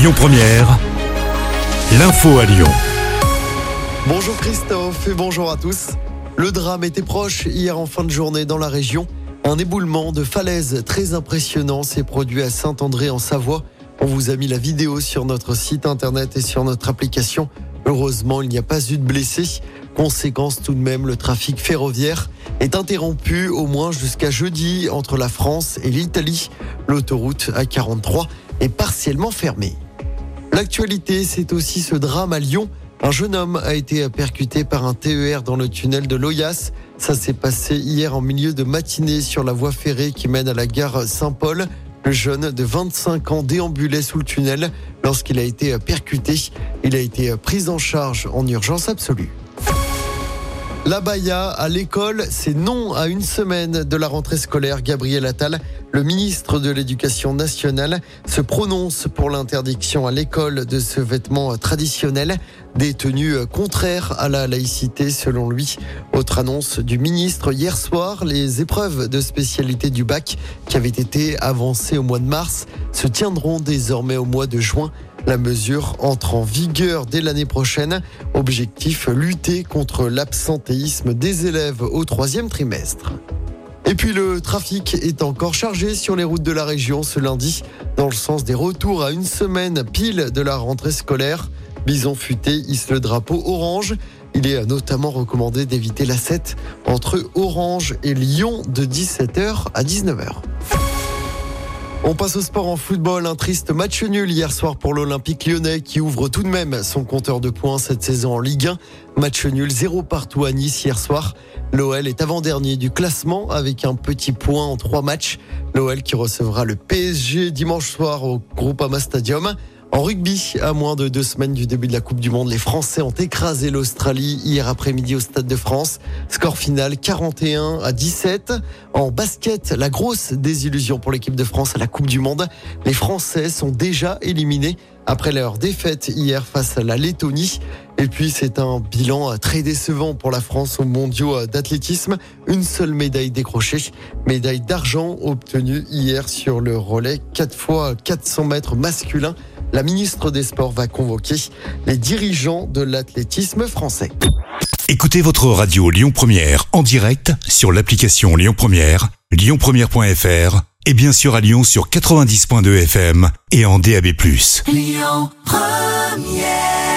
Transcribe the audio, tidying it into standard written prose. Lyon Première, l'info à Lyon. Bonjour Christophe et bonjour à tous. Le drame était proche hier en fin de journée dans la région. Un éboulement de falaise très impressionnant s'est produit à Saint-André en Savoie. On vous a mis la vidéo sur notre site internet et sur notre application. Heureusement, il n'y a pas eu de blessés. Conséquence tout de même, le trafic ferroviaire est interrompu au moins jusqu'à jeudi entre la France et l'Italie. L'autoroute A43 est partiellement fermée. L'actualité, c'est aussi ce drame à Lyon. Un jeune homme a été percuté par un TER dans le tunnel de l'Oyasse. Ça s'est passé hier en milieu de matinée sur la voie ferrée qui mène à la gare Saint-Paul. Le jeune de 25 ans déambulait sous le tunnel lorsqu'il a été percuté. Il a été pris en charge en urgence absolue. La baya à l'école, c'est non à une semaine de la rentrée scolaire. Gabriel Attal, le ministre de l'Éducation nationale, se prononce pour l'interdiction à l'école de ce vêtement traditionnel, des tenues contraires à la laïcité selon lui. Autre annonce du ministre hier soir, les épreuves de spécialité du bac qui avaient été avancées au mois de mars se tiendront désormais au mois de juin. La mesure entre en vigueur dès l'année prochaine. Objectif, lutter contre l'absentéisme des élèves au troisième trimestre. Et puis le trafic est encore chargé sur les routes de la région ce lundi, dans le sens des retours à une semaine pile de la rentrée scolaire. Bison futé hisse le drapeau orange. Il est notamment recommandé d'éviter la 7 entre Orange et Lyon de 17h à 19h. On passe au sport en football. Un triste match nul hier soir pour l'Olympique lyonnais qui ouvre tout de même son compteur de points cette saison en Ligue 1. Match nul 0-0 à Nice hier soir. L'OL est avant-dernier du classement avec un petit point en 3 matchs. L'OL qui recevra le PSG dimanche soir au Groupama Stadium. En rugby, à moins de 2 semaines du début de la Coupe du Monde, les Français ont écrasé l'Australie hier après-midi au Stade de France. Score final 41-17. En basket, la grosse désillusion pour l'équipe de France à la Coupe du Monde. Les Français sont déjà éliminés après leur défaite hier face à la Lettonie. Et puis c'est un bilan très décevant pour la France aux mondiaux d'athlétisme. Une seule médaille décrochée, médaille d'argent obtenue hier sur le relais 4x400 mètres masculin. La ministre des Sports va convoquer les dirigeants de l'athlétisme français. Écoutez votre radio Lyon Première en direct sur l'application Lyon Première, lyonpremiere.fr et bien sûr à Lyon sur 90.2 FM et en DAB+. Lyon Première.